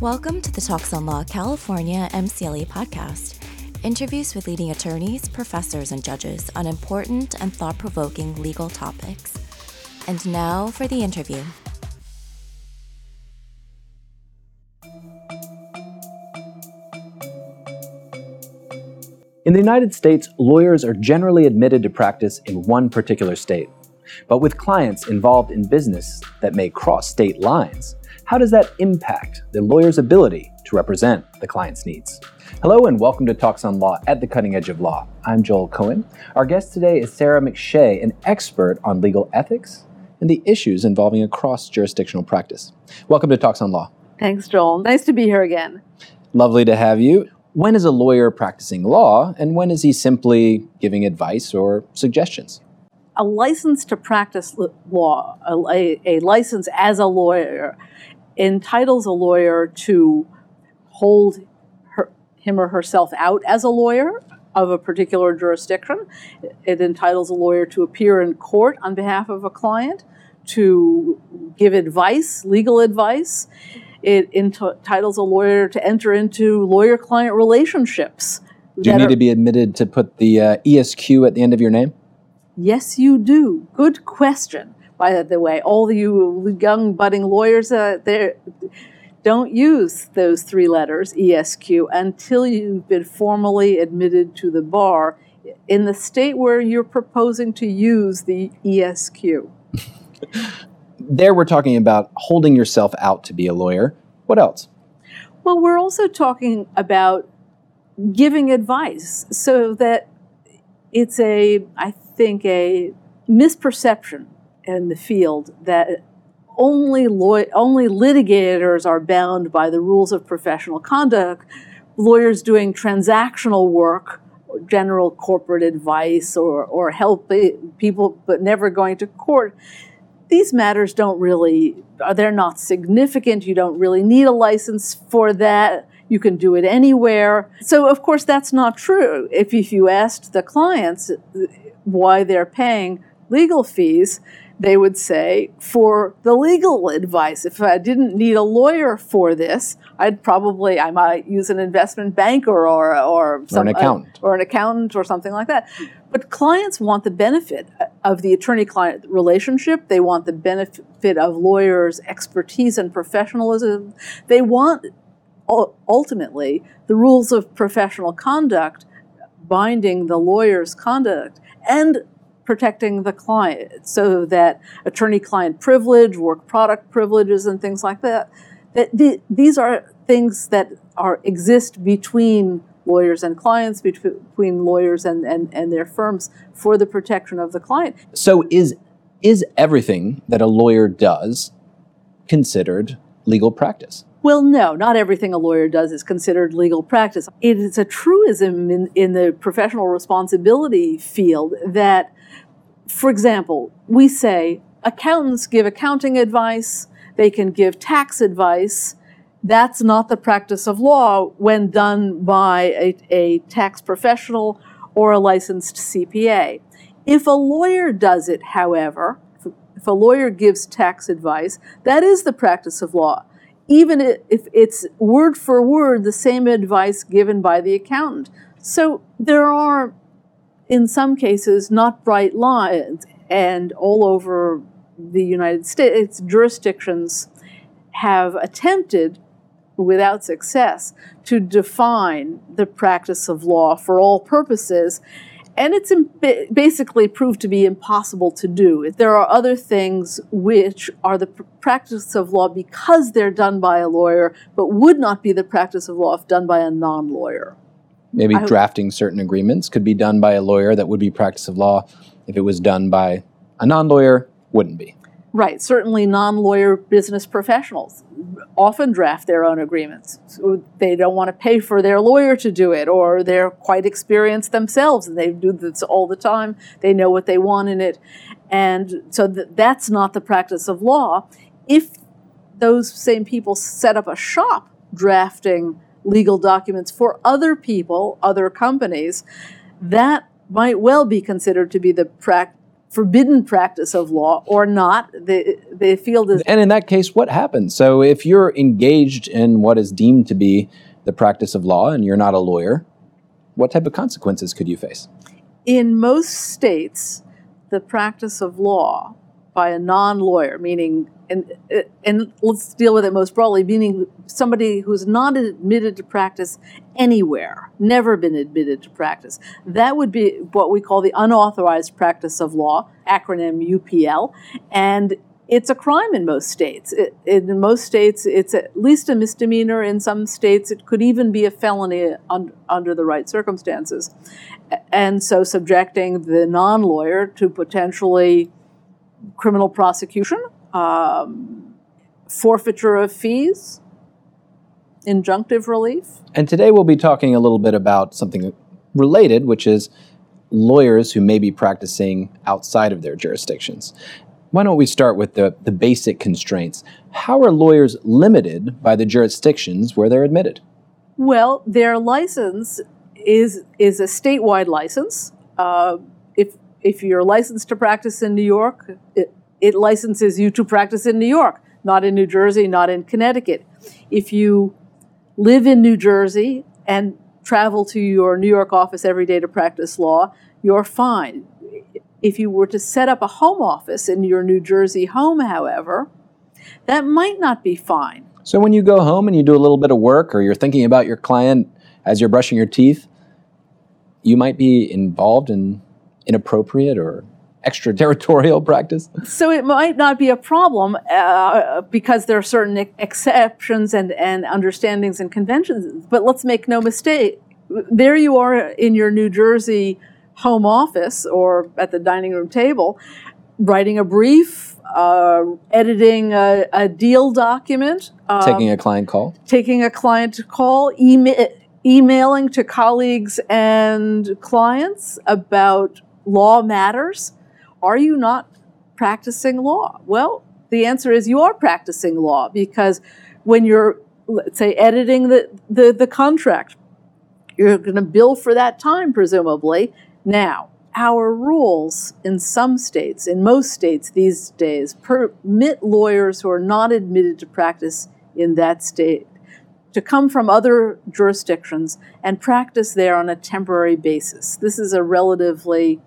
Welcome to the Talks on Law California MCLE podcast, interviews with leading attorneys, professors, and judges on important and thought-provoking legal topics. And now for the interview. In the United States, lawyers are generally admitted to practice in one particular state. But with clients involved in business that may cross state lines, how does that impact the lawyer's ability to represent the client's needs? Hello and welcome to Talks on Law at the Cutting Edge of Law. I'm Joel Cohen. Our guest today is Sarah McShea, an expert on legal ethics and the issues involving a cross-jurisdictional practice. Welcome to Talks on Law. Thanks, Joel. Nice to be here again. Lovely to have you. When is a lawyer practicing law, and when is he simply giving advice or suggestions? A license to practice law, a license as a lawyer, entitles a lawyer to hold him or herself out as a lawyer of a particular jurisdiction. It entitles a lawyer to appear in court on behalf of a client, to give advice, legal advice. It entitles a lawyer to enter into lawyer-client relationships. Do you need to be admitted to put the ESQ at the end of your name? Yes, you do. Good question. By the way, all you young budding lawyers don't use those three letters, ESQ, until you've been formally admitted to the bar in the state where you're proposing to use the ESQ. There we're talking about holding yourself out to be a lawyer. What else? Well, we're also talking about giving advice, so that it's I think a misperception in the field that only litigators are bound by the rules of professional conduct. Lawyers doing transactional work, general corporate advice, or help people but never going to court, these matters they're not significant. You don't really need a license for that. You can do it anywhere. So, of course, that's not true. If you asked the clients why they're paying legal fees, they would say, for the legal advice. If I didn't need a lawyer for this, I might use an investment banker or an accountant or something like that. But clients want the benefit of the attorney-client relationship. They want the benefit of lawyers' expertise and professionalism. They want, ultimately, the rules of professional conduct binding the lawyer's conduct and protecting the client, so that attorney-client privilege, work product privileges, and things like that, these are things that exist between lawyers and clients, between lawyers and their firms, for the protection of the client. So is everything that a lawyer does considered legal practice? Well, no, not everything a lawyer does is considered legal practice. It is a truism in the professional responsibility field that, for example, we say accountants give accounting advice, they can give tax advice. That's not the practice of law when done by a tax professional or a licensed CPA. If a lawyer does it, however, if a lawyer gives tax advice, that is the practice of law, even if it's word for word the same advice given by the accountant. So there are, in some cases, not bright lines, and all over the United States, jurisdictions have attempted, without success, to define the practice of law for all purposes, and it's basically proved to be impossible to do. There are other things which are the practice of law because they're done by a lawyer, but would not be the practice of law if done by a non-lawyer. Maybe drafting certain agreements could be done by a lawyer that would be practice of law. If it was done by a non-lawyer, wouldn't be. Right. Certainly non-lawyer business professionals often draft their own agreements. So they don't want to pay for their lawyer to do it, or they're quite experienced themselves, and they do this all the time. They know what they want in it. And so that's not the practice of law. If those same people set up a shop drafting legal documents for other people, other companies, that might well be considered to be the forbidden practice of law or not, the field is... And in that case, what happens? So if you're engaged in what is deemed to be the practice of law and you're not a lawyer, what type of consequences could you face? In most states, the practice of law by a non-lawyer, meaning, and let's deal with it most broadly, meaning somebody who's not admitted to practice anywhere, never been admitted to practice. That would be what we call the unauthorized practice of law, acronym UPL, and it's a crime in most states. In most states, it's at least a misdemeanor. In some states, it could even be a felony under the right circumstances. And so subjecting the non-lawyer to potentially criminal prosecution, forfeiture of fees, injunctive relief. And today we'll be talking a little bit about something related, which is lawyers who may be practicing outside of their jurisdictions. Why don't we start with the basic constraints? How are lawyers limited by the jurisdictions where they're admitted? Well, their license is a statewide license. If you're licensed to practice in New York, it licenses you to practice in New York, not in New Jersey, not in Connecticut. If you live in New Jersey and travel to your New York office every day to practice law, you're fine. If you were to set up a home office in your New Jersey home, however, that might not be fine. So when you go home and you do a little bit of work or you're thinking about your client as you're brushing your teeth, you might be involved in inappropriate or extraterritorial practice? So it might not be a problem because there are certain exceptions and understandings and conventions. But let's make no mistake, there you are in your New Jersey home office or at the dining room table, writing a brief, editing a deal document. Taking a client call, emailing to colleagues and clients about law matters. Are you not practicing law? Well, the answer is you are practicing law because when you're, let's say, editing the contract, you're going to bill for that time, presumably. Now, our rules in some states, in most states these days, permit lawyers who are not admitted to practice in that state to come from other jurisdictions and practice there on a temporary basis. This is a relatively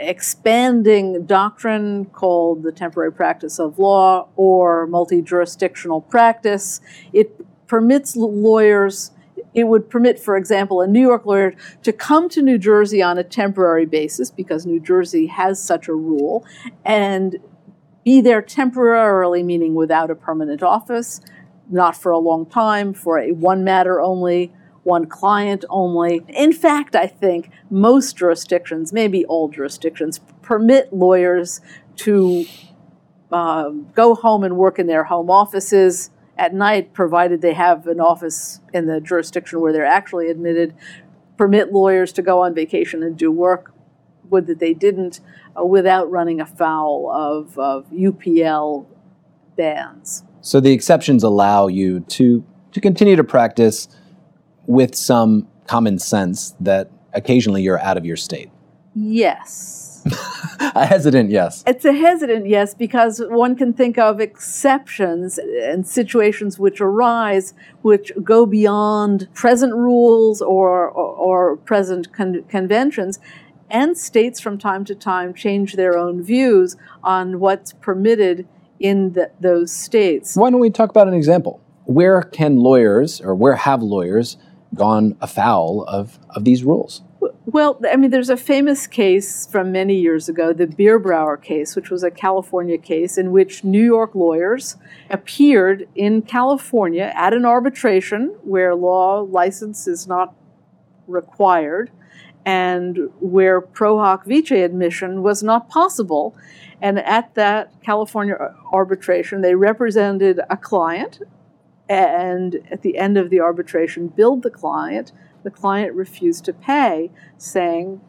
expanding doctrine called the temporary practice of law or multi-jurisdictional practice. It permits lawyers... It would permit, for example, a New York lawyer to come to New Jersey on a temporary basis because New Jersey has such a rule and be there temporarily, meaning without a permanent office, not for a long time, for a one matter only, one client only. In fact, I think most jurisdictions, maybe all jurisdictions, permit lawyers to go home and work in their home offices at night, provided they have an office in the jurisdiction where they're actually admitted, permit lawyers to go on vacation and do work, would that they didn't, without running afoul of UPL bans. So the exceptions allow you to continue to practice with some common sense that occasionally you're out of your state. Yes. A hesitant yes. It's a hesitant yes because one can think of exceptions and situations which arise which go beyond present rules or present conventions, and states from time to time change their own views on what's permitted in those states. Why don't we talk about an example? Where can lawyers or where have lawyers gone afoul of these rules? Well, I mean, there's a famous case from many years ago, the Birbrower case, which was a California case in which New York lawyers appeared in California at an arbitration where law license is not required and where pro hoc vice admission was not possible. And at that California arbitration, they represented a client and at the end of the arbitration billed the client. The client refused to pay, saying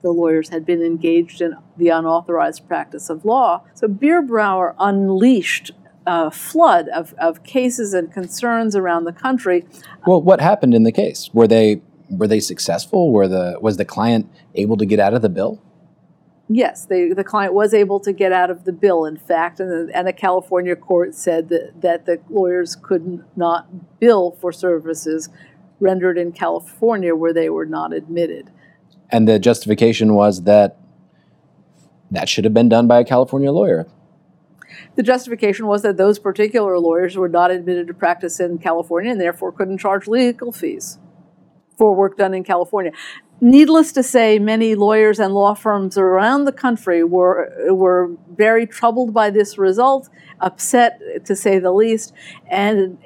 the lawyers had been engaged in the unauthorized practice of law. So Birbrower unleashed a flood of cases and concerns around the country. Well, what happened in the case? Were they successful? Was the client able to get out of the bill? Yes, the client was able to get out of the bill, in fact, and the California court said that the lawyers could not bill for services rendered in California where they were not admitted. And the justification was that should have been done by a California lawyer. The justification was that those particular lawyers were not admitted to practice in California and therefore couldn't charge legal fees for work done in California. Needless to say, many lawyers and law firms around the country were very troubled by this result, upset to say the least, and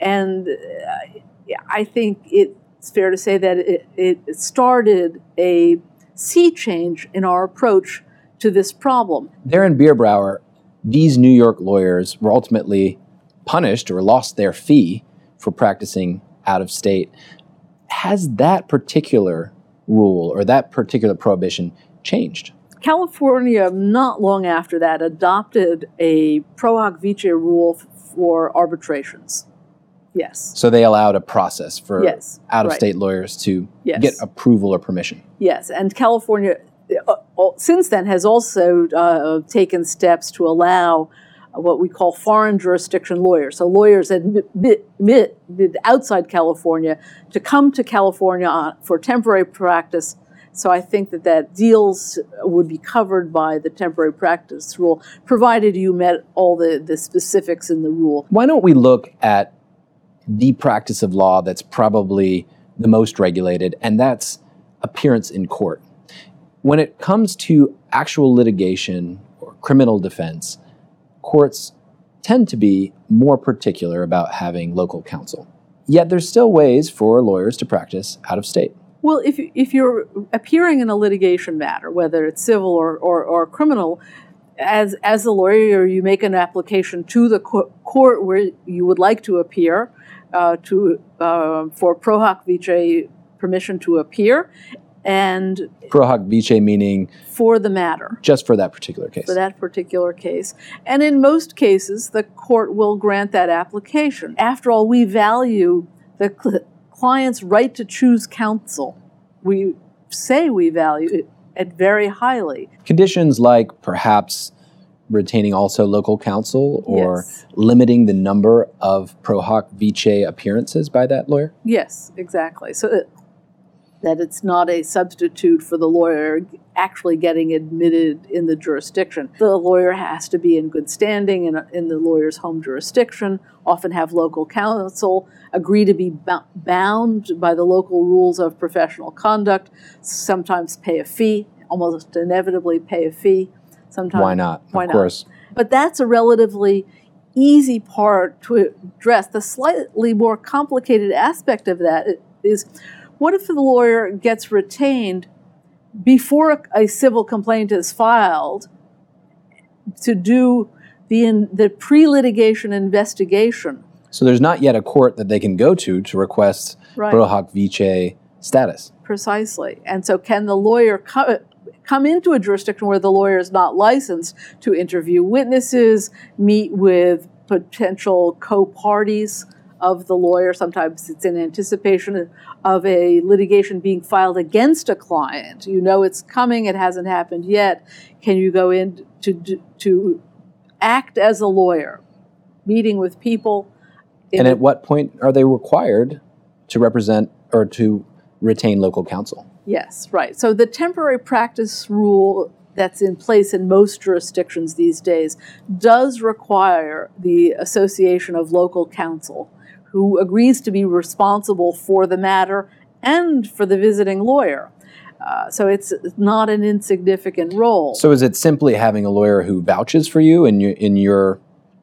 I think it's fair to say that it started a sea change in our approach to this problem. There in Birbrower, these New York lawyers were ultimately punished or lost their fee for practicing out of state. Has that particular rule or that particular prohibition changed? California, not long after that, adopted a pro hoc vice rule for arbitrations. Yes. So they allowed a process for out-of-state lawyers to get approval or permission. Yes, and California since then has also taken steps to allow what we call foreign jurisdiction lawyers. So lawyers admitted outside California to come to California for temporary practice. So I think that deals would be covered by the temporary practice rule, provided you met all the specifics in the rule. Why don't we look at the practice of law that's probably the most regulated, and that's appearance in court. When it comes to actual litigation or criminal defense, courts tend to be more particular about having local counsel. Yet there's still ways for lawyers to practice out of state. Well, if you're appearing in a litigation matter, whether it's civil or criminal, as a lawyer, you make an application to the court where you would like to appear for pro hoc vice permission to appear. And pro hoc vice meaning for the matter, just for that particular case. For that particular case, and in most cases, the court will grant that application. After all, we value the client's right to choose counsel. We say we value it very highly. Conditions like perhaps retaining also local counsel or limiting the number of pro hoc vice appearances by that lawyer. Yes, exactly. So that it's not a substitute for the lawyer actually getting admitted in the jurisdiction. The lawyer has to be in good standing in the lawyer's home jurisdiction, often have local counsel, agree to be bound by the local rules of professional conduct, sometimes pay a fee, almost inevitably pay a fee. Sometimes why not? Of course. But that's a relatively easy part to address. The slightly more complicated aspect of that is, what if the lawyer gets retained before a civil complaint is filed to do the pre-litigation investigation? So there's not yet a court that they can go to request pro hoc vice status. Precisely. And so can the lawyer come into a jurisdiction where the lawyer is not licensed to interview witnesses, meet with potential co-parties of the lawyer? Sometimes it's in anticipation of a litigation being filed against a client. You know it's coming, it hasn't happened yet. Can you go in to act as a lawyer, meeting with people? And at what point are they required to represent or to retain local counsel? Yes, right. So the temporary practice rule that's in place in most jurisdictions these days does require the association of local counsel who agrees to be responsible for the matter and for the visiting lawyer. So it's not an insignificant role. So is it simply having a lawyer who vouches for you in your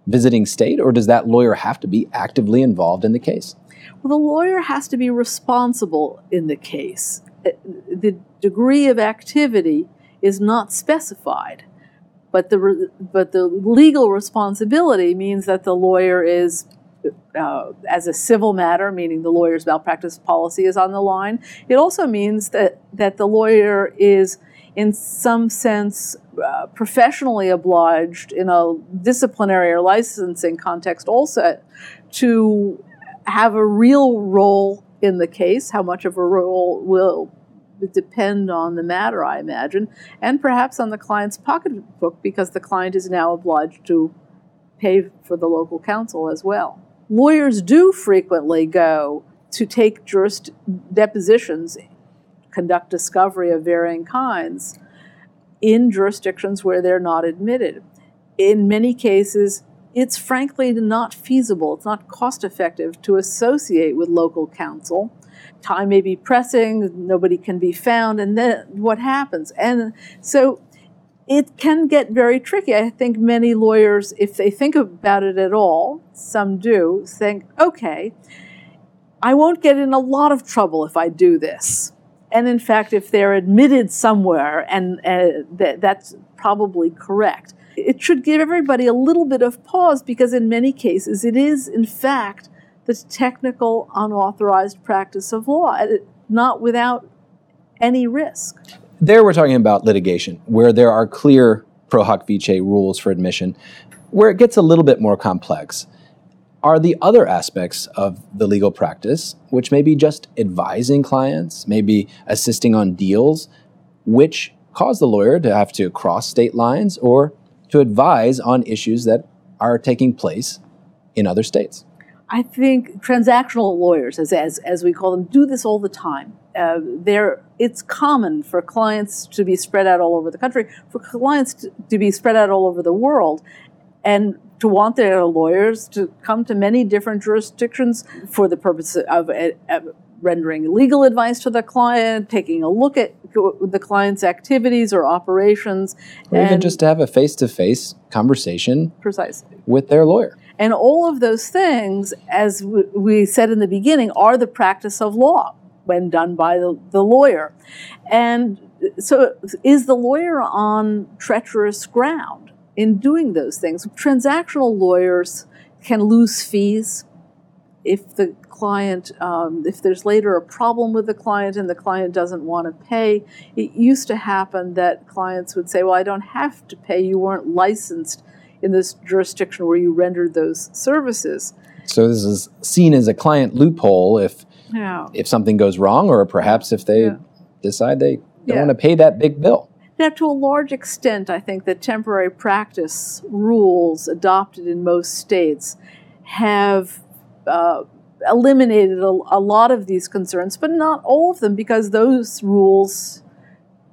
visiting state, or does that lawyer have to be actively involved in the case? Well, the lawyer has to be responsible in the case. The degree of activity is not specified, but the legal responsibility means that the lawyer is as a civil matter, meaning the lawyer's malpractice policy is on the line. It also means that the lawyer is, in some sense, professionally obliged in a disciplinary or licensing context also to have a real role in the case. How much of a role will would depend on the matter, I imagine, and perhaps on the client's pocketbook, because the client is now obliged to pay for the local counsel as well. Lawyers do frequently go to take jurist depositions, conduct discovery of varying kinds in jurisdictions where they're not admitted. In many cases, it's frankly not feasible, it's not cost-effective to associate with local counsel. Time may be pressing, nobody can be found, and then what happens? And so it can get very tricky. I think many lawyers, if they think about it at all, some do, think, okay, I won't get in a lot of trouble if I do this. And in fact, if they're admitted somewhere, and that's probably correct. It should give everybody a little bit of pause, because in many cases it is, in fact, the technical, unauthorized practice of law, not without any risk. There we're talking about litigation, where there are clear pro hoc vice rules for admission. Where it gets a little bit more complex are the other aspects of the legal practice, which may be just advising clients, maybe assisting on deals, which cause the lawyer to have to cross state lines or to advise on issues that are taking place in other states. I think transactional lawyers, as we call them, do this all the time. It's common for clients to be spread out all over the country, for clients to be spread out all over the world, and to want their lawyers to come to many different jurisdictions for the purpose of rendering legal advice to the client, taking a look at the client's activities or operations. Or even just to have a face-to-face conversation with their lawyer. And all of those things, as we said in the beginning, are the practice of law when done by the lawyer. And so is the lawyer on treacherous ground in doing those things? Transactional lawyers can lose fees if the client, if there's later a problem with the client and the client doesn't want to pay. It used to happen that clients would say, well, I don't have to pay, you weren't licensed in this jurisdiction where you rendered those services. So this is seen as a client loophole if something goes wrong, or perhaps if they decide they don't want to pay that big bill. Now, to a large extent, I think that temporary practice rules adopted in most states have eliminated a lot of these concerns, but not all of them, because those rules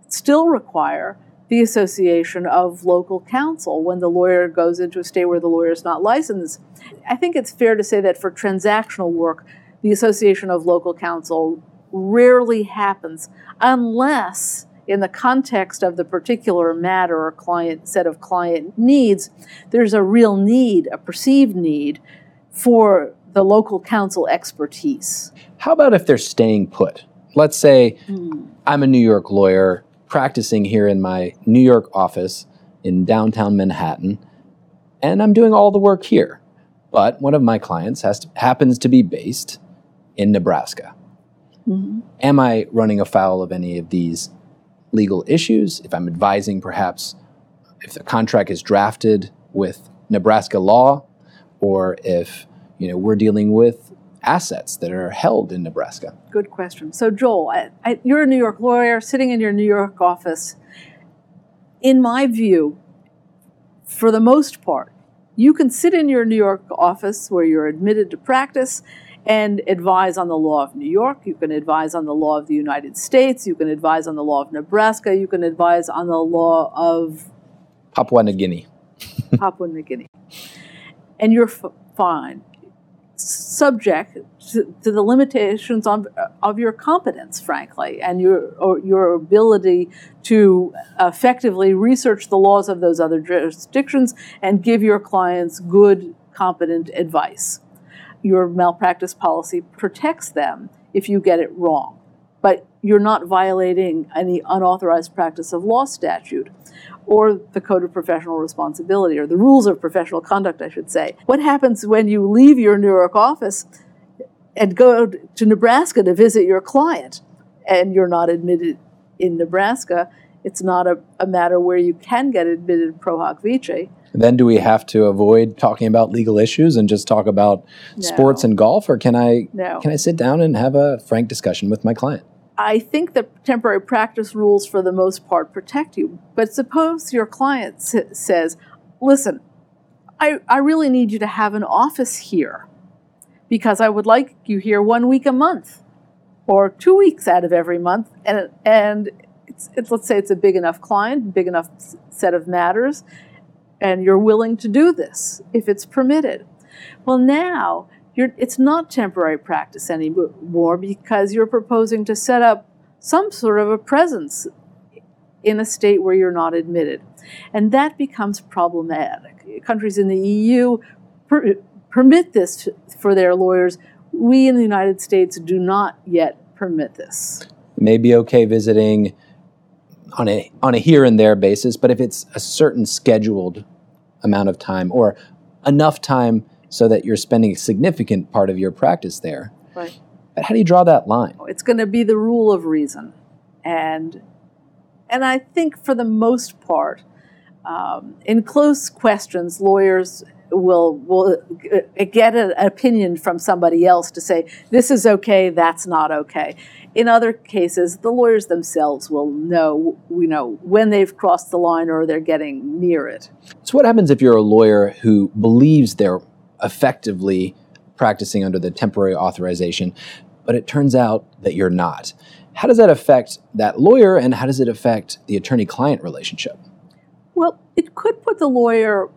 still require the association of local counsel when the lawyer goes into a state where the lawyer is not licensed. I think it's fair to say that for transactional work, the association of local counsel rarely happens, unless in the context of the particular matter or client set of client needs, there's a real need, a perceived need, for the local counsel expertise. How about if they're staying put? Let's say I'm a New York lawyer practicing here in my New York office in downtown Manhattan, and I'm doing all the work here. But one of my clients happens to be based in Nebraska. Mm-hmm. Am I running afoul of any of these legal issues? If I'm advising, perhaps, if the contract is drafted with Nebraska law, or if we're dealing with assets that are held in Nebraska? Good question. So, Joel, you're a New York lawyer sitting in your New York office. In my view, for the most part, you can sit in your New York office where you're admitted to practice and advise on the law of New York. You can advise on the law of the United States. You can advise on the law of Nebraska. You can advise on the law of Papua New Guinea. And you're fine. Subject to the limitations of your competence, frankly, and your ability to effectively research the laws of those other jurisdictions and give your clients good, competent advice. Your malpractice policy protects them if you get it wrong, but you're not violating any unauthorized practice of law statute or the Code of Professional Responsibility, or the Rules of Professional Conduct, I should say. What happens when you leave your New York office and go to Nebraska to visit your client, and you're not admitted in Nebraska? It's not a matter where you can get admitted pro hoc vice. Then do we have to avoid talking about legal issues and just talk about sports and golf, or can I sit down and have a frank discussion with my client? I think that temporary practice rules, for the most part, protect you. But suppose your client says, listen, I really need you to have an office here because I would like you here 1 week a month or 2 weeks out of every month. And it's let's say it's a big enough client, big enough set of matters, and you're willing to do this if it's permitted. Well, now it's not temporary practice anymore because you're proposing to set up some sort of a presence in a state where you're not admitted. And that becomes problematic. Countries in the EU permit this for their lawyers. We in the United States do not yet permit this. It may be okay visiting on a here and there basis, but if it's a certain scheduled amount of time or enough time so that you're spending a significant part of your practice there. Right. But how do you draw that line? It's going to be the rule of reason. And I think for the most part, in close questions, lawyers will get an opinion from somebody else to say, this is okay, that's not okay. In other cases, the lawyers themselves will know, you know, when they've crossed the line or they're getting near it. So what happens if you're a lawyer who believes they're effectively practicing under the temporary authorization, but it turns out that you're not? How does that affect that lawyer, and how does it affect the attorney-client relationship? Well, it could put the lawyer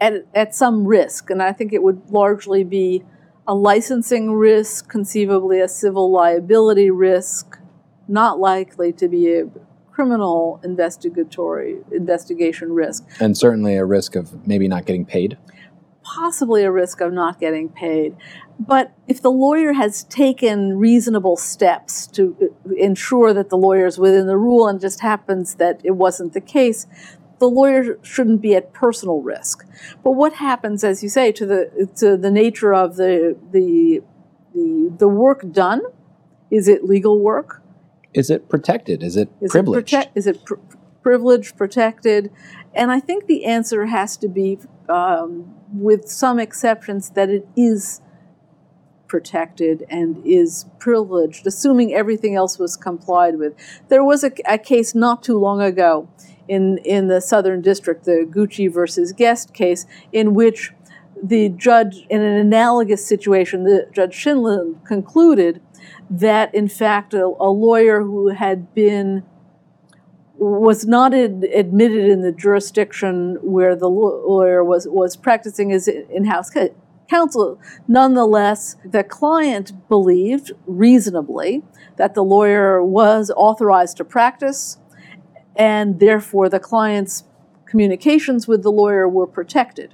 at some risk, and I think it would largely be a licensing risk, conceivably a civil liability risk, not likely to be a criminal investigation risk. And certainly a risk of maybe not getting paid. Possibly a risk of not getting paid. But if the lawyer has taken reasonable steps to ensure that the lawyer is within the rule and just happens that it wasn't the case, the lawyer shouldn't be at personal risk. But what happens, as you say, to the nature of the work done? Is it legal work? Is it protected? Is it privileged? Is it privileged, protected? And I think the answer has to be, with some exceptions, that it is protected and is privileged, assuming everything else was complied with. There was a case not too long ago in the Southern District, the Gucci versus Guest case, in which the judge, in an analogous situation, the Judge Shinlin concluded that, in fact, a lawyer who was not admitted in the jurisdiction where the lawyer was practicing as in-house counsel. Nonetheless, the client believed, reasonably, that the lawyer was authorized to practice, and therefore the client's communications with the lawyer were protected.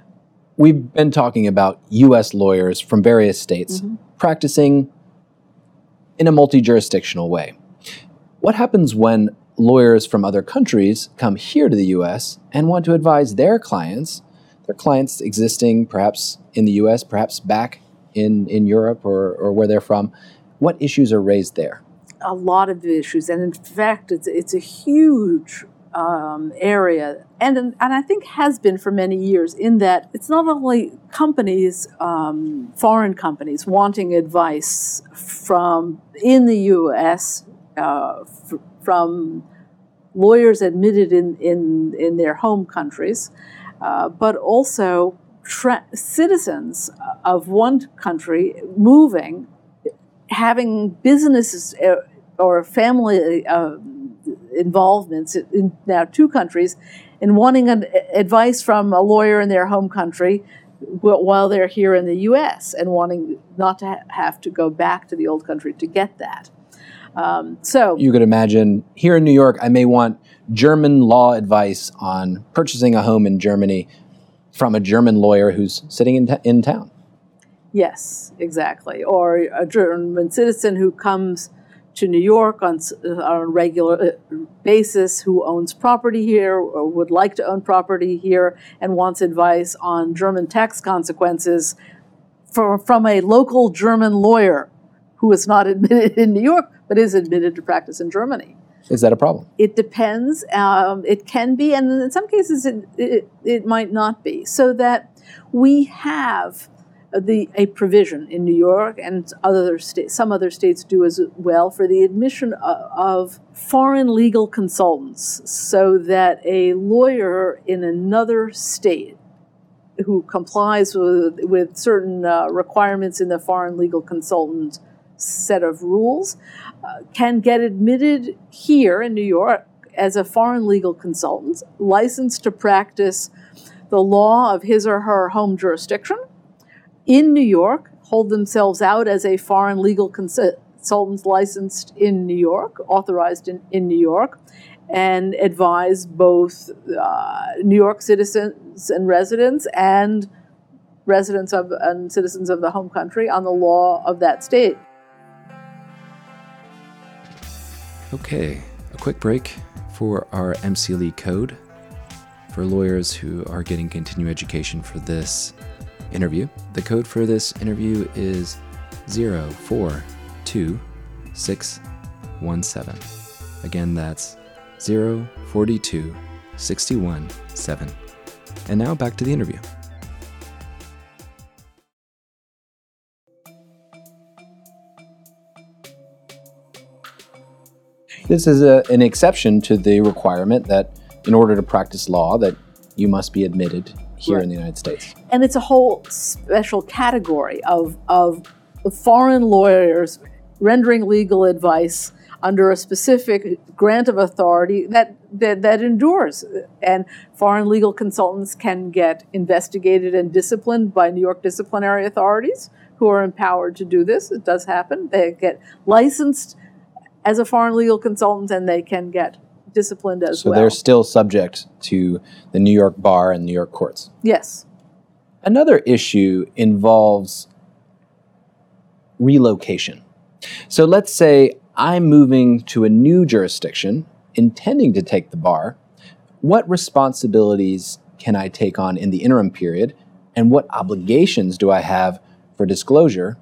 We've been talking about U.S. lawyers from various states practicing in a multi-jurisdictional way. What happens when lawyers from other countries come here to the U.S. and want to advise their clients existing perhaps in the U.S., perhaps back in Europe or where they're from? What issues are raised there? A lot of issues, and in fact, it's a huge area, and I think has been for many years, in that it's not only companies, foreign companies, wanting advice from in the U.S., from lawyers admitted in their home countries, but also citizens of one country moving, having businesses or family involvements in now two countries, and wanting advice from a lawyer in their home country while they're here in the U.S., and wanting not to have to go back to the old country to get that. So you could imagine, here in New York, I may want German law advice on purchasing a home in Germany from a German lawyer who's sitting in town. Yes, exactly. Or a German citizen who comes to New York on a regular basis, who owns property here or would like to own property here and wants advice on German tax consequences from a local German lawyer who is not admitted in New York, but is admitted to practice in Germany. Is that a problem? It depends. It can be, and in some cases it might not be. So that we have a provision in New York and other some other states do as well for the admission of foreign legal consultants, so that a lawyer in another state who complies with certain requirements in the foreign legal consultant set of rules can get admitted here in New York as a foreign legal consultant, licensed to practice the law of his or her home jurisdiction in New York, hold themselves out as a foreign legal consultant licensed in New York, authorized in New York, and advise both New York citizens and residents and citizens of the home country on the law of that state. Okay, a quick break for our MCLE code. For lawyers who are getting continuing education for this interview, the code for this interview is 042617. Again, that's 042617. And now back to the interview. This is an exception to the requirement that in order to practice law, that you must be admitted here in the United States. And it's a whole special category of foreign lawyers rendering legal advice under a specific grant of authority that endures. And foreign legal consultants can get investigated and disciplined by New York disciplinary authorities who are empowered to do this. It does happen. They get licensed as a foreign legal consultant and they can get disciplined as well. So they're still subject to the New York bar and New York courts. Yes. Another issue involves relocation. So let's say I'm moving to a new jurisdiction, intending to take the bar. What responsibilities can I take on in the interim period, and what obligations do I have for disclosure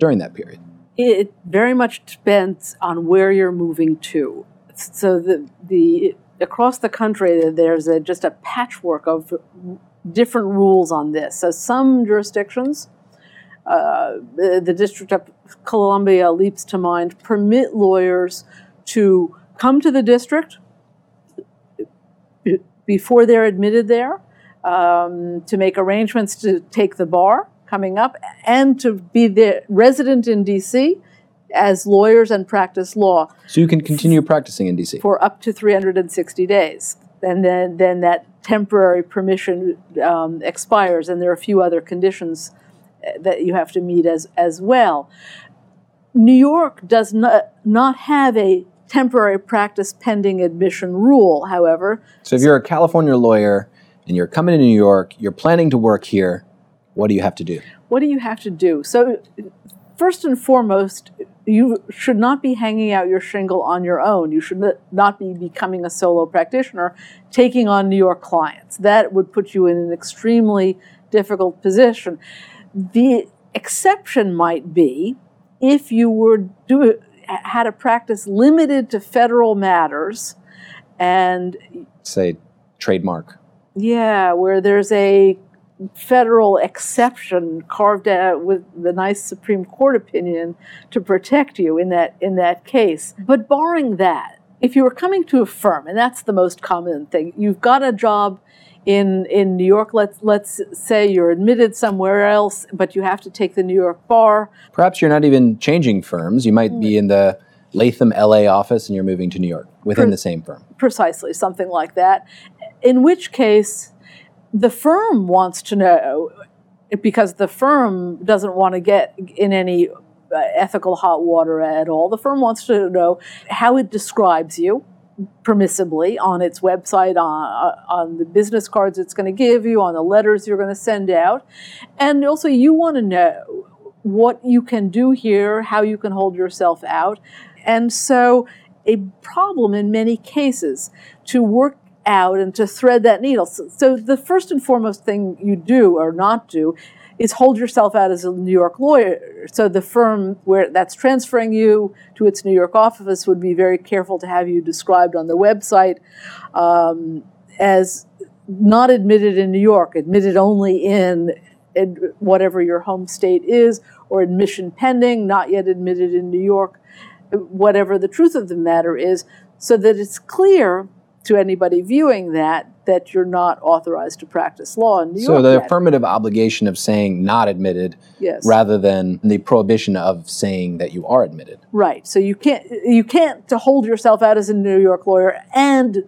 during that period? It very much depends on where you're moving to. So the across the country, there's just a patchwork of different rules on this. So some jurisdictions, the District of Columbia leaps to mind, permit lawyers to come to the district before they're admitted there, to make arrangements to take the bar coming up, and to be the resident in D.C., as lawyers and practice law. So you can continue practicing in D.C. for up to 360 days. And then that temporary permission expires, and there are a few other conditions that you have to meet as well. New York does not have a temporary practice pending admission rule, however. So if you're a California lawyer and you're coming to New York, you're planning to work here, what do you have to do? What do you have to do? So first and foremost, you should not be hanging out your shingle on your own. You should not be becoming a solo practitioner, taking on New York clients. That would put you in an extremely difficult position. The exception might be if you had a practice limited to federal matters and... say, trademark. Yeah, where there's a federal exception carved out with the nice Supreme Court opinion to protect you in that case. But barring that, if you were coming to a firm, and that's the most common thing, you've got a job in New York. Let's say you're admitted somewhere else, but you have to take the New York bar. Perhaps you're not even changing firms. You might be in the Latham LA office and you're moving to New York within the same firm. Precisely, something like that. In which case, the firm wants to know, because the firm doesn't want to get in any ethical hot water at all. The firm wants to know how it describes you permissibly on its website, on the business cards it's going to give you, on the letters you're going to send out. And also you want to know what you can do here, how you can hold yourself out. And so a problem in many cases to work out and to thread that needle. So the first and foremost thing you do or not do is hold yourself out as a New York lawyer. So the firm where that's transferring you to its New York office would be very careful to have you described on the website as not admitted in New York, admitted only in whatever your home state is, or admission pending, not yet admitted in New York, whatever the truth of the matter is, so that it's clear to anybody viewing that you're not authorized to practice law in New York. So the affirmative obligation of saying not admitted, yes, rather than the prohibition of saying that you are admitted. Right. So you can't to hold yourself out as a New York lawyer, and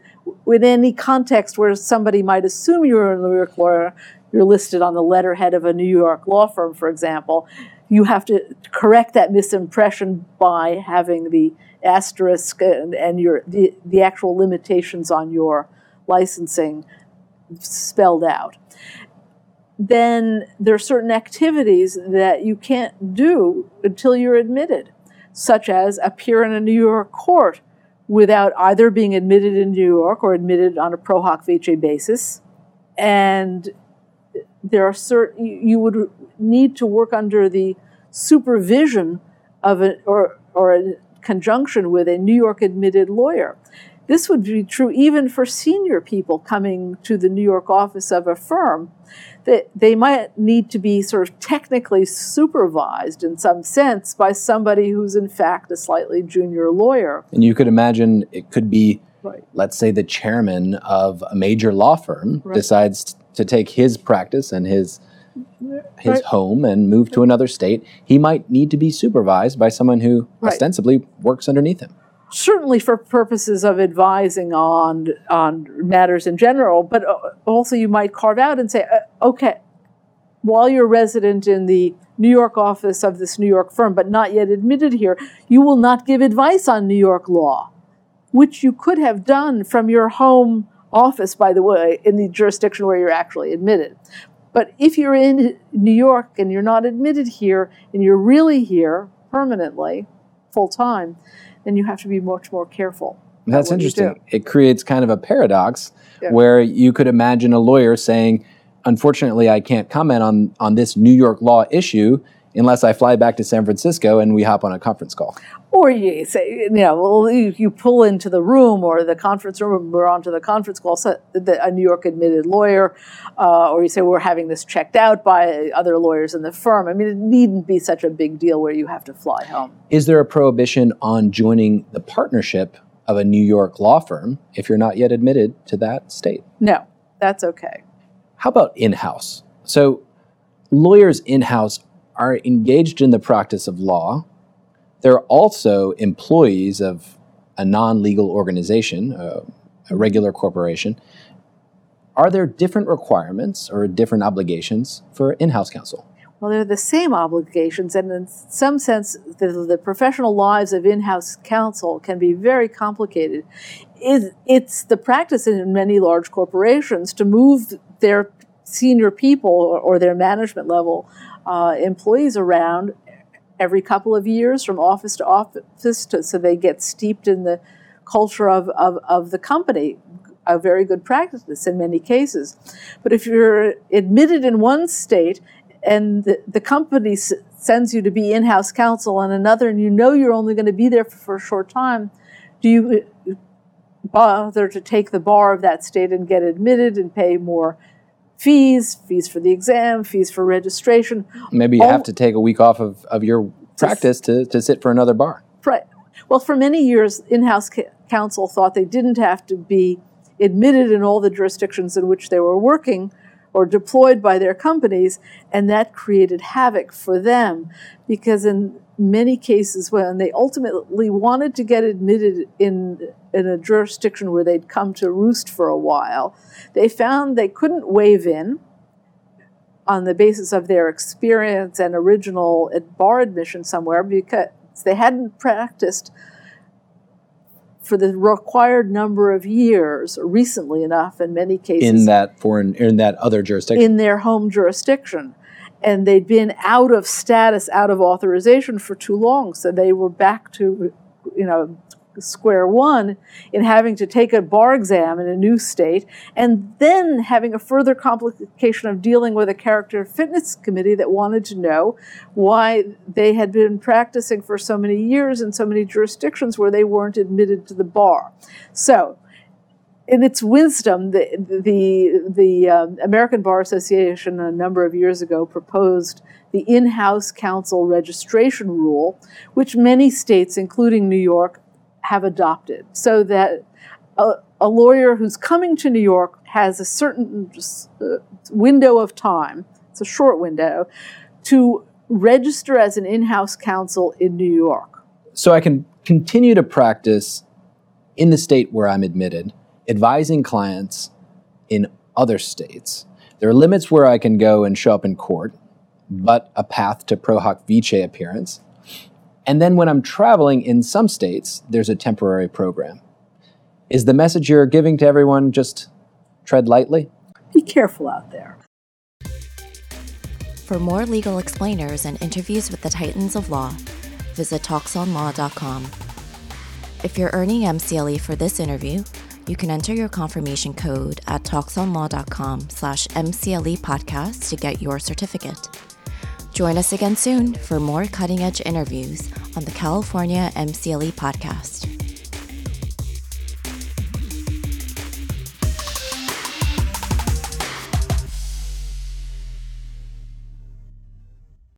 in any context where somebody might assume you're a New York lawyer, you're listed on the letterhead of a New York law firm, for example. You have to correct that misimpression by having the asterisk and your the actual limitations on your licensing spelled out. Then there are certain activities that you can't do until you're admitted, such as appear in a New York court without either being admitted in New York or admitted on a pro hoc vitae basis. And there are certain, you would need to work under the supervision of or in conjunction with a New York admitted lawyer. This would be true even for senior people coming to the New York office of a firm, that they might need to be sort of technically supervised in some sense by somebody who's in fact a slightly junior lawyer. And you could imagine it could be, right, let's say the chairman of a major law firm, right, decides to take his practice and his right, home and move to another state. He might need to be supervised by someone who, right, ostensibly works underneath him. Certainly for purposes of advising on matters in general, but also you might carve out and say, okay, while you're resident in the New York office of this New York firm, but not yet admitted here, you will not give advice on New York law, which you could have done from your home office, by the way, in the jurisdiction where you're actually admitted. But if you're in New York and you're not admitted here, and you're really here permanently, full-time, then you have to be much more careful. That's interesting. It creates kind of a paradox, yeah, where you could imagine a lawyer saying, unfortunately, I can't comment on this New York law issue unless I fly back to San Francisco and we hop on a conference call. Or you say, you pull into the room or the conference room or onto the conference call, so a New York admitted lawyer, or you say, we're having this checked out by other lawyers in the firm. I mean, it needn't be such a big deal where you have to fly home. Is there a prohibition on joining the partnership of a New York law firm if you're not yet admitted to that state? No, that's okay. How about in-house? So lawyers in-house are engaged in the practice of law. They're also employees of a non-legal organization, a regular corporation. Are there different requirements or different obligations for in-house counsel? Well, they're the same obligations, and in some sense, the professional lives of in-house counsel can be very complicated. It's the practice in many large corporations to move their senior people or their management level employees around every couple of years from office to office, so they get steeped in the culture of the company, a very good practice in many cases. But if you're admitted in one state and the company sends you to be in-house counsel in another, and you're only going to be there for a short time, do you bother to take the bar of that state and get admitted and pay more fees for the exam, fees for registration? Maybe you have to take a week off of your practice to sit for another bar. Right. Well, for many years, in-house counsel thought they didn't have to be admitted in all the jurisdictions in which they were working or deployed by their companies, and that created havoc for them, because in many cases when they ultimately wanted to get admitted in a jurisdiction where they'd come to roost for a while, they found they couldn't waive in on the basis of their experience and original bar admission somewhere, because they hadn't practiced for the required number of years, recently enough in many cases. In that other jurisdiction. In their home jurisdiction. And they'd been out of status, out of authorization for too long, so they were back to, square one in having to take a bar exam in a new state, and then having a further complication of dealing with a character fitness committee that wanted to know why they had been practicing for so many years in so many jurisdictions where they weren't admitted to the bar. So in its wisdom, the American Bar Association a number of years ago proposed the in-house counsel registration rule, which many states, including New York, have adopted, so that a lawyer who's coming to New York has a certain window of time, it's a short window, to register as an in-house counsel in New York. So I can continue to practice in the state where I'm admitted, advising clients in other states. There are limits where I can go and show up in court, but a path to pro hoc vice appearance. And then when I'm traveling in some states, there's a temporary program. Is the message you're giving to everyone just tread lightly? Be careful out there. For more legal explainers and interviews with the titans of law, visit talksonlaw.com. If you're earning MCLE for this interview, you can enter your confirmation code at talksonlaw.com/MCLE podcast to get your certificate. Join us again soon for more cutting-edge interviews on the California MCLE podcast.